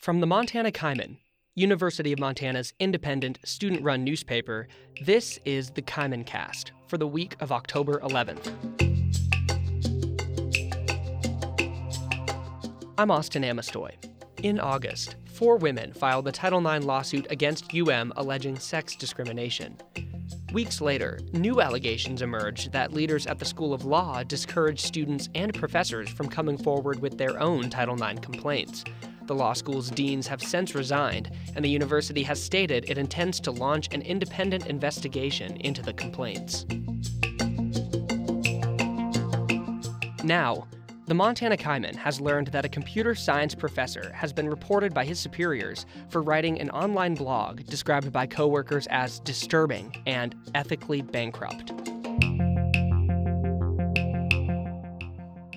From the Montana Kaimin, University of Montana's independent, student-run newspaper, this is the Kaimin Cast for the week of October 11th. I'm Austin Amestoy. In August, 4 women filed a Title IX lawsuit against UM alleging sex discrimination. Weeks later, new allegations emerged that leaders at the School of Law discouraged students and professors from coming forward with their own Title IX complaints. The law school's deans have since resigned, and the university has stated it intends to launch an independent investigation into the complaints. Now, the Montana Kaimin has learned that a computer science professor has been reported by his superiors for writing an online blog described by coworkers as disturbing and ethically bankrupt.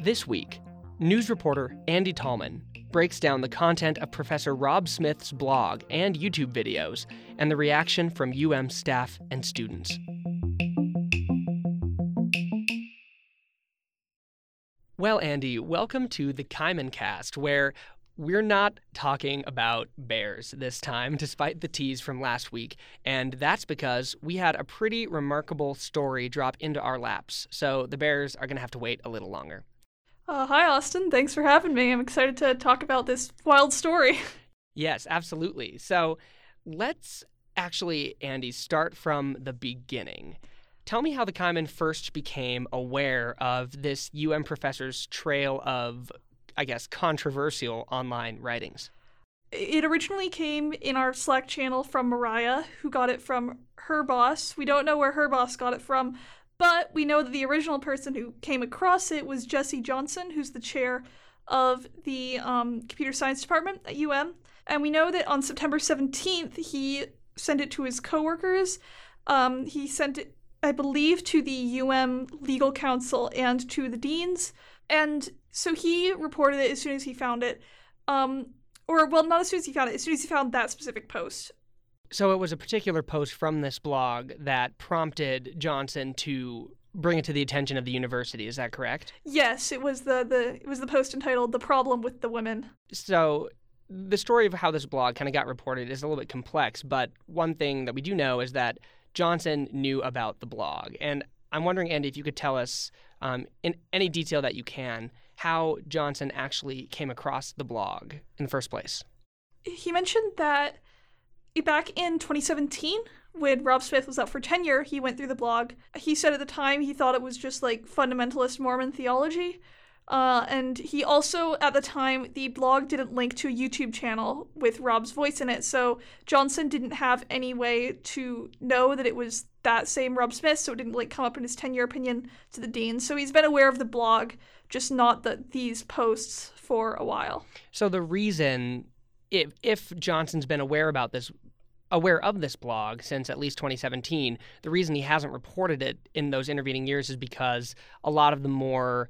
This week, news reporter Andy Tallman breaks down the content of Professor Rob Smith's blog and YouTube videos and the reaction from UM staff and students. Well, Andy, welcome to the Kaimin Cast, where we're not talking about bears this time, despite the tease from last week, and that's because we had a pretty remarkable story drop into our laps, so the bears are going to have to wait a little longer. Hi, Austin. Thanks for having me. I'm excited to talk about this wild story. Yes, absolutely. So let's actually, Andy, start from the beginning. Tell me how the Kaimin first became aware of this UM professor's trail of, I guess, controversial online writings. It originally came in our Slack channel from Mariah, who got it from her boss. We don't know where her boss got it from, but we know that the original person who came across it was Jesse Johnson, who's the chair of the computer science department at UM. And we know that on September 17th, he sent it to his coworkers. He sent it, I believe, to the UM legal counsel and to the deans. And so he reported it as soon as he found it. Not as soon as he found it, as soon as he found that specific post. So it was a particular post from this blog that prompted Johnson to bring it to the attention of the university. Is that correct? Yes, it was the post entitled "The Problem with the Women." So the story of how this blog kind of got reported is a little bit complex, but one thing that we do know is that Johnson knew about the blog. And I'm wondering, Andy, if you could tell us in any detail that you can how Johnson actually came across the blog in the first place. He mentioned that back in 2017, when Rob Smith was up for tenure, he went through the blog. He said at the time he thought it was just like fundamentalist Mormon theology. And he also, at the time, the blog didn't link to a YouTube channel with Rob's voice in it. So Johnson didn't have any way to know that it was that same Rob Smith. So it didn't like come up in his tenure opinion to the dean. So he's been aware of the blog, just not these posts for a while. So the reason, if Johnson's been aware of this blog since at least 2017, the reason he hasn't reported it in those intervening years is because a lot of the more,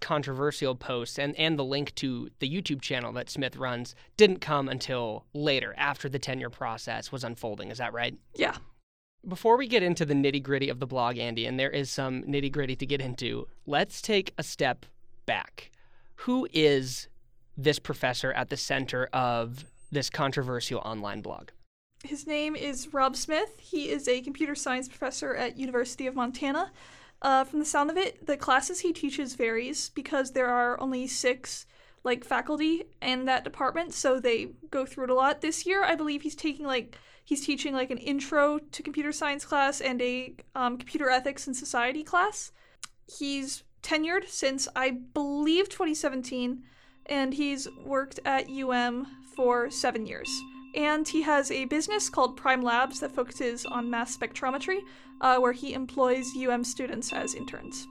controversial posts and the link to the YouTube channel that Smith runs didn't come until later, after the tenure process was unfolding. Is that right? Yeah. Before we get into the nitty-gritty of the blog, Andy, and there is some nitty-gritty to get into, let's take a step back. Who is this professor at the center of this controversial online blog? His name is Rob Smith. He is a computer science professor at University of Montana. From the sound of it, the classes he teaches varies because there are only 6 faculty in that department, so they go through it a lot. This year, I believe he's teaching an intro to computer science class and a computer ethics and society class. He's tenured since, I believe, 2017, and he's worked at UM for 7 years. And he has a business called Prime Labs that focuses on mass spectrometry, where he employs UM students as interns.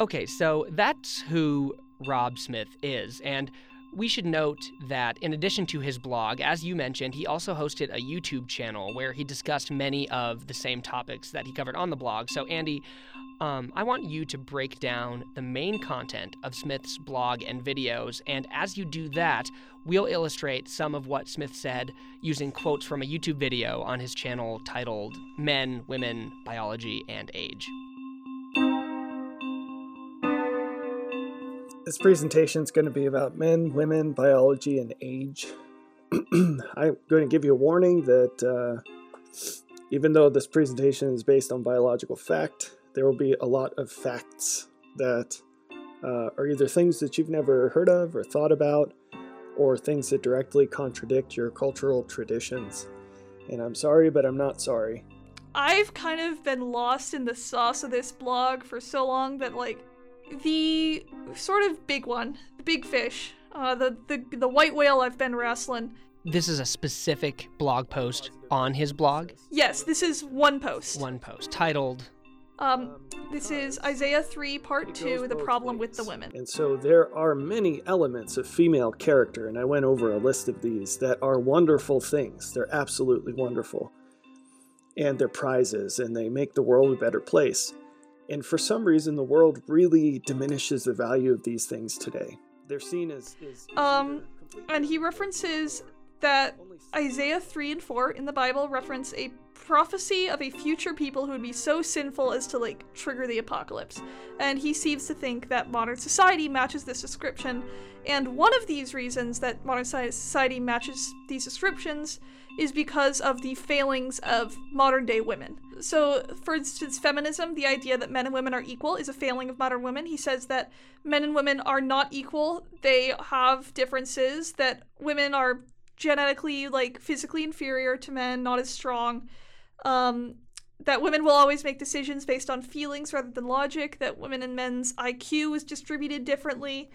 Okay, so that's who Rob Smith is. And we should note that in addition to his blog, as you mentioned, he also hosted a YouTube channel where he discussed many of the same topics that he covered on the blog. So, Andy, I want you to break down the main content of Smith's blog and videos, and as you do that, we'll illustrate some of what Smith said using quotes from a YouTube video on his channel titled Men, Women, Biology, and Age. This presentation is going to be about men, women, biology, and age. I'm going to give you a warning that even though this presentation is based on biological fact, there will be a lot of facts that are either things that you've never heard of or thought about, or things that directly contradict your cultural traditions. And I'm sorry, but I'm not sorry. I've kind of been lost in the sauce of this blog for so long that, like, the sort of big one, the big fish, the white whale I've been wrestling. This is a specific blog post on his blog? Yes, this is one post. One post, titled... this is Isaiah 3, part 2, The Problem with the Women. And so there are many elements of female character, and I went over a list of these, that are wonderful things. They're absolutely wonderful. And they're prizes, and they make the world a better place. And for some reason, the world really diminishes the value of these things today. They're seen as... and he references that Isaiah 3 and 4 in the Bible reference a prophecy of a future people who would be so sinful as to, like, trigger the apocalypse. And he seems to think that modern society matches this description. And one of these reasons that modern society matches these descriptions is because of the failings of modern-day women. So, for instance, feminism, the idea that men and women are equal, is a failing of modern women. He says that men and women are not equal, they have differences, that women are genetically, like, physically inferior to men, not as strong, that women will always make decisions based on feelings rather than logic, that women and men's IQ is distributed differently.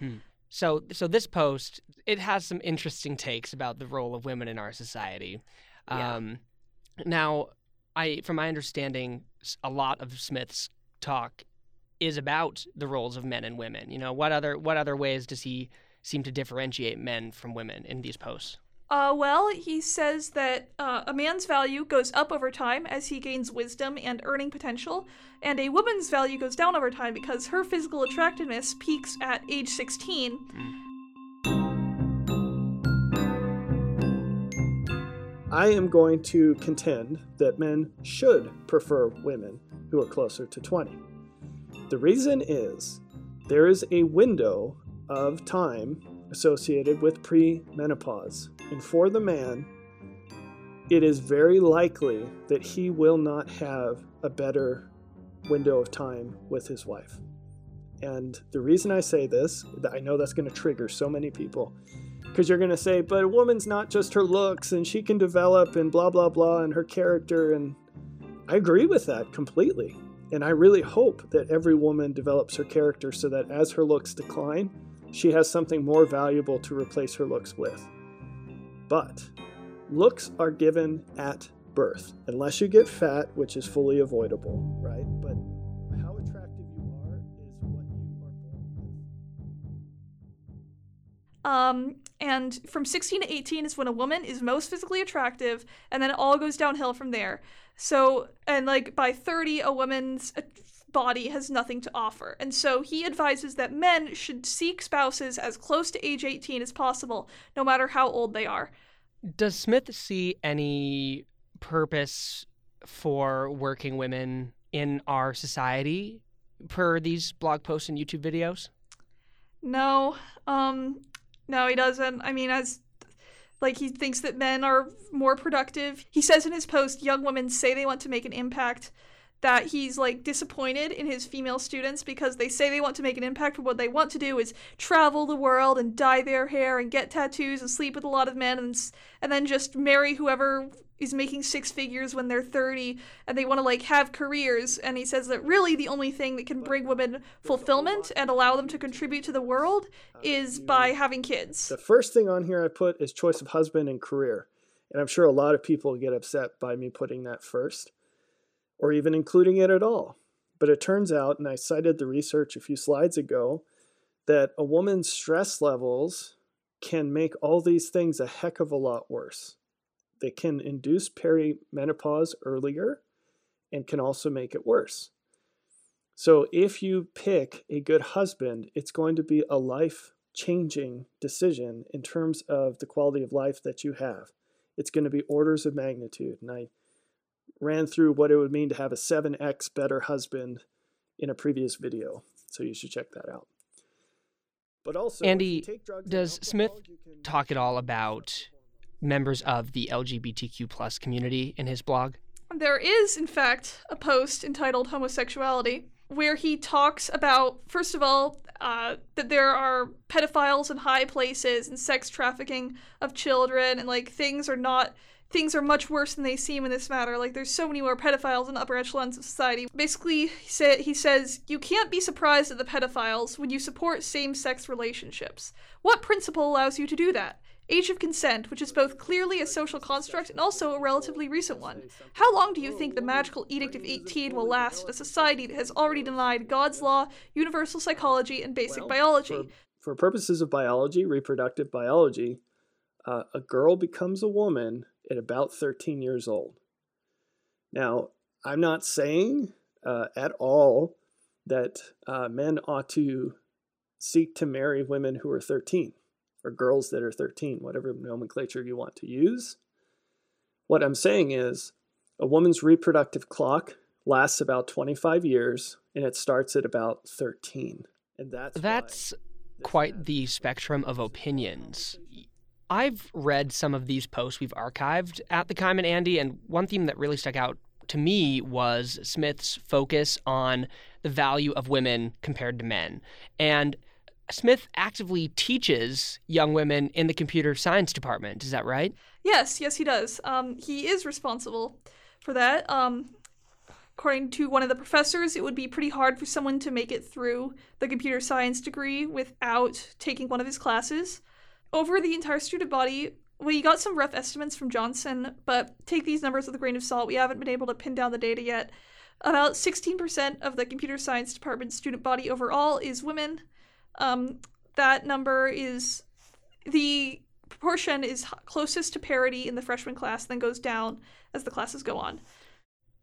So this post, it has some interesting takes about the role of women in our society. Now, from my understanding, a lot of Smith's talk is about the roles of men and women. You know, what other ways does he seem to differentiate men from women in these posts? Well, he says that a man's value goes up over time as he gains wisdom and earning potential, and a woman's value goes down over time because her physical attractiveness peaks at age 16. I am going to contend that men should prefer women who are closer to 20. The reason is there is a window of time associated with premenopause. And for the man, it is very likely that he will not have a better window of time with his wife. And the reason I say this, I know that's going to trigger so many people, because you're going to say, but a woman's not just her looks, and she can develop, and blah, blah, blah, and her character. And I agree with that completely. And I really hope that every woman develops her character so that as her looks decline, she has something more valuable to replace her looks with. But looks are given at birth, unless you get fat, which is fully avoidable, right? But how attractive you are is what you are born with. And from 16 to 18 is when a woman is most physically attractive, and then it all goes downhill from there. So, and like by 30, a woman's body has nothing to offer. And so he advises that men should seek spouses as close to age 18 as possible, no matter how old they are. Does Smith see any purpose for working women in our society per these blog posts and YouTube videos? No, he doesn't. I mean, he thinks that men are more productive. He says in his post, young women say they want to make an impact, that he's, like, disappointed in his female students because they say they want to make an impact, but what they want to do is travel the world and dye their hair and get tattoos and sleep with a lot of men and then just marry whoever is making six figures when they're 30, and they want to, like, have careers. And he says that really the only thing that can bring women fulfillment and allow them to contribute to the world is by having kids. The first thing on here I put is choice of husband and career. And I'm sure a lot of people get upset by me putting that first, or even including it at all. But it turns out, and I cited the research a few slides ago, that a woman's stress levels can make all these things a heck of a lot worse. They can induce perimenopause earlier and can also make it worse. So if you pick a good husband, it's going to be a life-changing decision in terms of the quality of life that you have. It's going to be orders of magnitude. And I ran through what it would mean to have a 7x better husband in a previous video. So you should check that out. But also, Andy, does Smith talk at all about members of the LGBTQ plus community in his blog? There is, in fact, a post entitled Homosexuality, where he talks about, first of all, that there are pedophiles in high places and sex trafficking of children, and like things are much worse than they seem in this matter. Like, there's so many more pedophiles in the upper echelons of society. Basically, he says, you can't be surprised at the pedophiles when you support same-sex relationships. What principle allows you to do that? Age of consent, which is both clearly a social construct and also a relatively recent one. How long do you think the magical Edict of 18 will last in a society that has already denied God's law, universal psychology, and basic biology? For purposes of biology, reproductive biology, a girl becomes a woman at about 13 years old. Now, I'm not saying at all that men ought to seek to marry women who are 13. Or girls that are 13, whatever nomenclature you want to use. What I'm saying is a woman's reproductive clock lasts about 25 years, and it starts at about 13. And that's quite the spectrum of opinions. I've read some of these posts we've archived at the Kaimin, Andy, and one theme that really stuck out to me was Smith's focus on the value of women compared to men. And Smith actively teaches young women in the computer science department. Is that right? Yes, he does. He is responsible for that. According to one of the professors, it would be pretty hard for someone to make it through the computer science degree without taking one of his classes. Over the entire student body, we got some rough estimates from Johnson, but take these numbers with a grain of salt. We haven't been able to pin down the data yet. About 16% of the computer science department student body overall is women. That number is, the proportion is closest to parity in the freshman class, then goes down as the classes go on.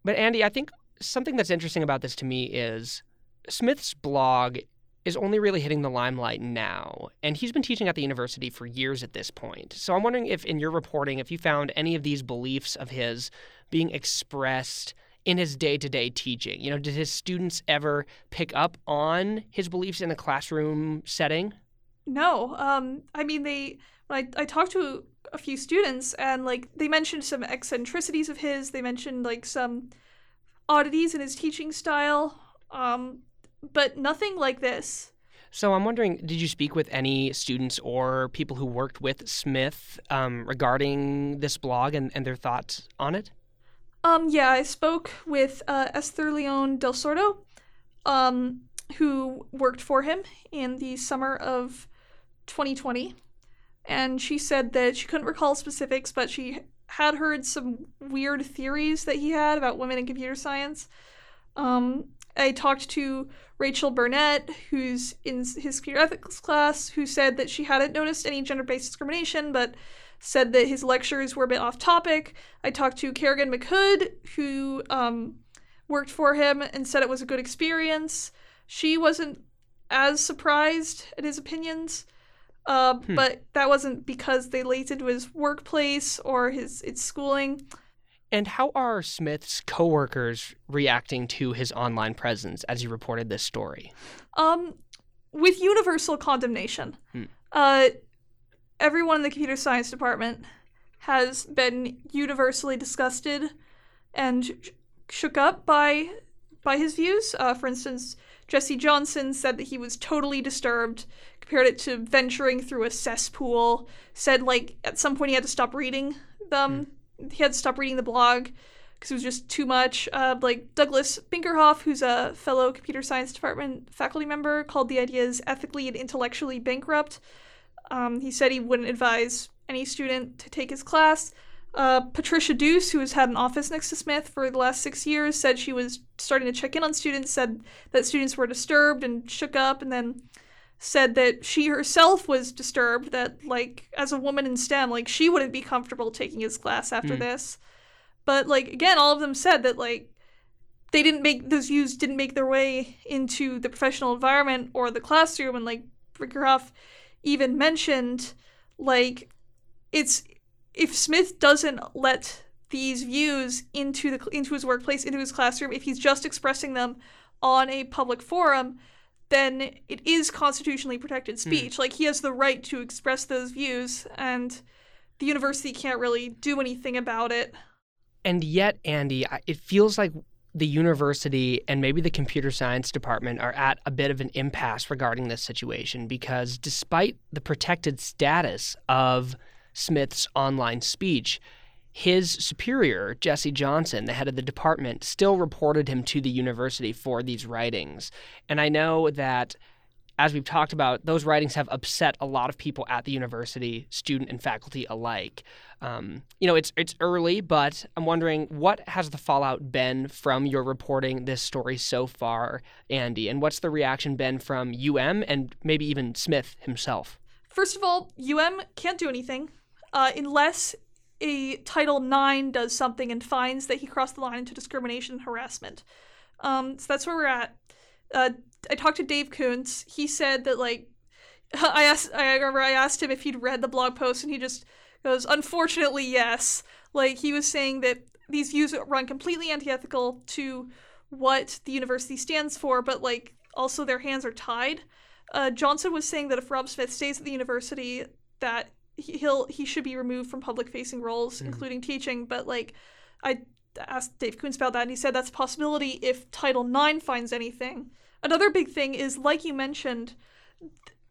But Andy, I think something that's interesting about this to me is Smith's blog is only really hitting the limelight now, and he's been teaching at the university for years at this point. So I'm wondering if in your reporting, if you found any of these beliefs of his being expressed in his day-to-day teaching. You know, did his students ever pick up on his beliefs in a classroom setting? No. I mean, I talked to a few students, and like they mentioned some eccentricities of his. They mentioned like some oddities in his teaching style, but nothing like this. So I'm wondering, did you speak with any students or people who worked with Smith regarding this blog and their thoughts on it? I spoke with Esther Leon Del Sordo, who worked for him in the summer of 2020, and she said that she couldn't recall specifics, but she had heard some weird theories that he had about women in computer science. I talked to Rachel Burnett, who's in his computer ethics class, who said that she hadn't noticed any gender-based discrimination, but said that his lectures were a bit off topic. I talked to Kerrigan McHood, who worked for him and said it was a good experience. She wasn't as surprised at his opinions, but that wasn't because they related to his workplace or its schooling. And how are Smith's coworkers reacting to his online presence as you reported this story? With universal condemnation. Everyone in the computer science department has been universally disgusted and shook up by his views. For instance, Jesse Johnson said that he was totally disturbed, compared it to venturing through a cesspool, said like at some point he had to stop reading them. He had to stop reading the blog because it was just too much. Like Douglas Brinkerhoff, who's a fellow computer science department faculty member, called the ideas ethically and intellectually bankrupt. He said he wouldn't advise any student to take his class. Patricia Deuce, who has had an office next to Smith for the last 6 years, said she was starting to check in on students, said that students were disturbed and shook up, and then said that she herself was disturbed that, like, as a woman in STEM, like, she wouldn't be comfortable taking his class after this. But, like, again, all of them said that, like, they didn't make, those views didn't make their way into the professional environment or the classroom, and, like, Brinkerhoff even mentioned, like, it's, if Smith doesn't let these views into his workplace, into his classroom, if he's just expressing them on a public forum, then it is constitutionally protected speech. Like, he has the right to express those views, and the university can't really do anything about it. And yet, Andy, it feels like the university and maybe the computer science department are at a bit of an impasse regarding this situation, because despite the protected status of Smith's online speech, his superior, Jesse Johnson, the head of the department, still reported him to the university for these writings. And I know that, as we've talked about, those writings have upset a lot of people at the university, student and faculty alike. You know, it's early, but I'm wondering, what has the fallout been from your reporting this story so far, Andy? And what's the reaction been from UM and maybe even Smith himself? First of all, UM can't do anything unless a Title IX does something and finds that he crossed the line into discrimination and harassment. So that's where we're at. I talked to Dave Kuntz. He said that, like, I remember I asked him if he'd read the blog post, and he just goes, unfortunately, yes. Like, he was saying that these views run completely antithetical to what the university stands for, but, like, also their hands are tied. Johnson was saying that if Rob Smith stays at the university, that he should be removed from public-facing roles, including teaching. But, like, I asked Dave Kuntz about that, and he said that's a possibility if Title IX finds anything. Another big thing is, like you mentioned,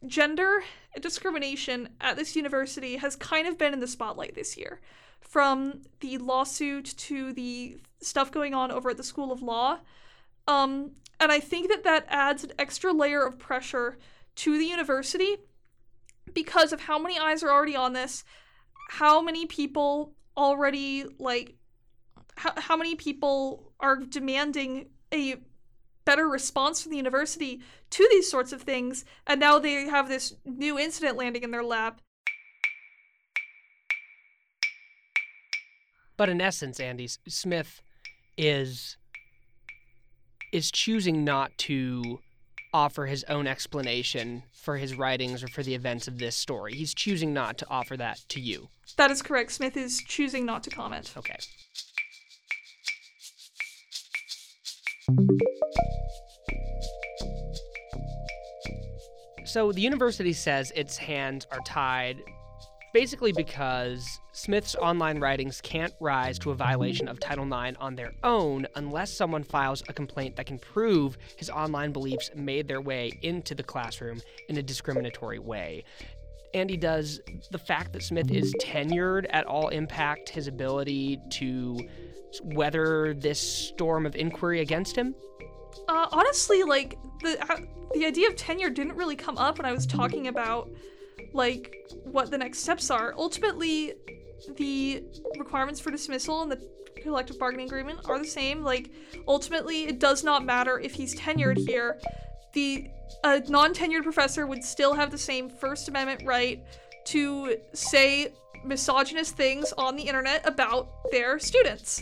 gender discrimination at this university has kind of been in the spotlight this year. From the lawsuit to the stuff going on over at the School of Law. And I think that adds an extra layer of pressure to the university, because of how many eyes are already on this, how many people already, like, how many people are demanding a better response from the university to these sorts of things, and now they have this new incident landing in their lap. But in essence, Andy, Smith is choosing not to offer his own explanation for his writings or for the events of this story. He's choosing not to offer that to you. That is correct. Smith is choosing not to comment. Okay. So the university says its hands are tied basically because Smith's online writings can't rise to a violation of Title IX on their own unless someone files a complaint that can prove his online beliefs made their way into the classroom in a discriminatory way. Andy, does the fact that Smith is tenured at all impact his ability to weather this storm of inquiry against him? Honestly, like, the idea of tenure didn't really come up when I was talking about, like, what the next steps are. Ultimately, the requirements for dismissal and the collective bargaining agreement are the same. Like, ultimately, it does not matter if he's tenured here. A non-tenured professor would still have the same First Amendment right to say misogynist things on the internet about their students.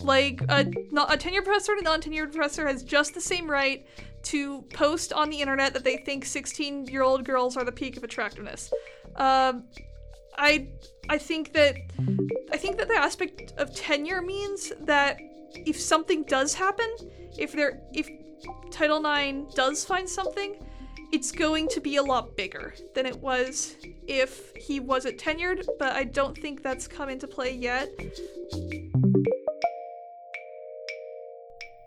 Like, a tenured professor and a non-tenured professor has just the same right to post on the internet that they think 16-year-old girls are the peak of attractiveness. I think that the aspect of tenure means that if something does happen, if Title IX does find something, it's going to be a lot bigger than it was if he wasn't tenured, but I don't think that's come into play yet.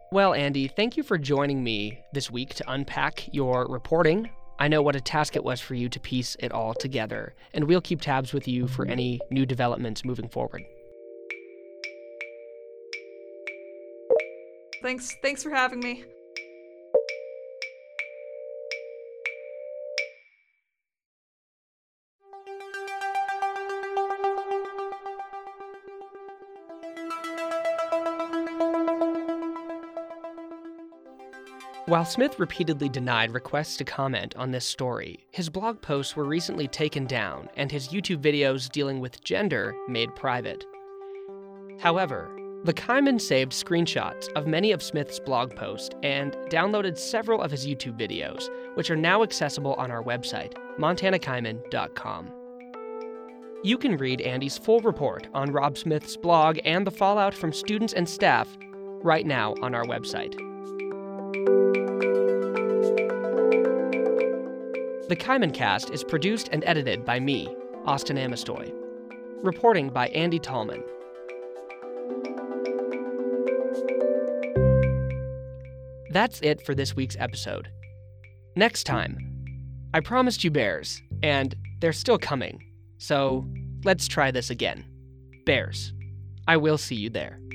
Well, Andy, thank you for joining me this week to unpack your reporting. I know what a task it was for you to piece it all together, and we'll keep tabs with you for any new developments moving forward. Thanks for having me. While Smith repeatedly denied requests to comment on this story, his blog posts were recently taken down and his YouTube videos dealing with gender made private. However, the Kaimin saved screenshots of many of Smith's blog posts and downloaded several of his YouTube videos, which are now accessible on our website, montanakaimin.com. You can read Andy's full report on Rob Smith's blog and the fallout from students and staff right now on our website. The Kaimin Cast is produced and edited by me, Austin Amestoy. Reporting by Andy Tallman. That's it for this week's episode. Next time, I promised you bears, and they're still coming, so let's try this again. Bears, I will see you there.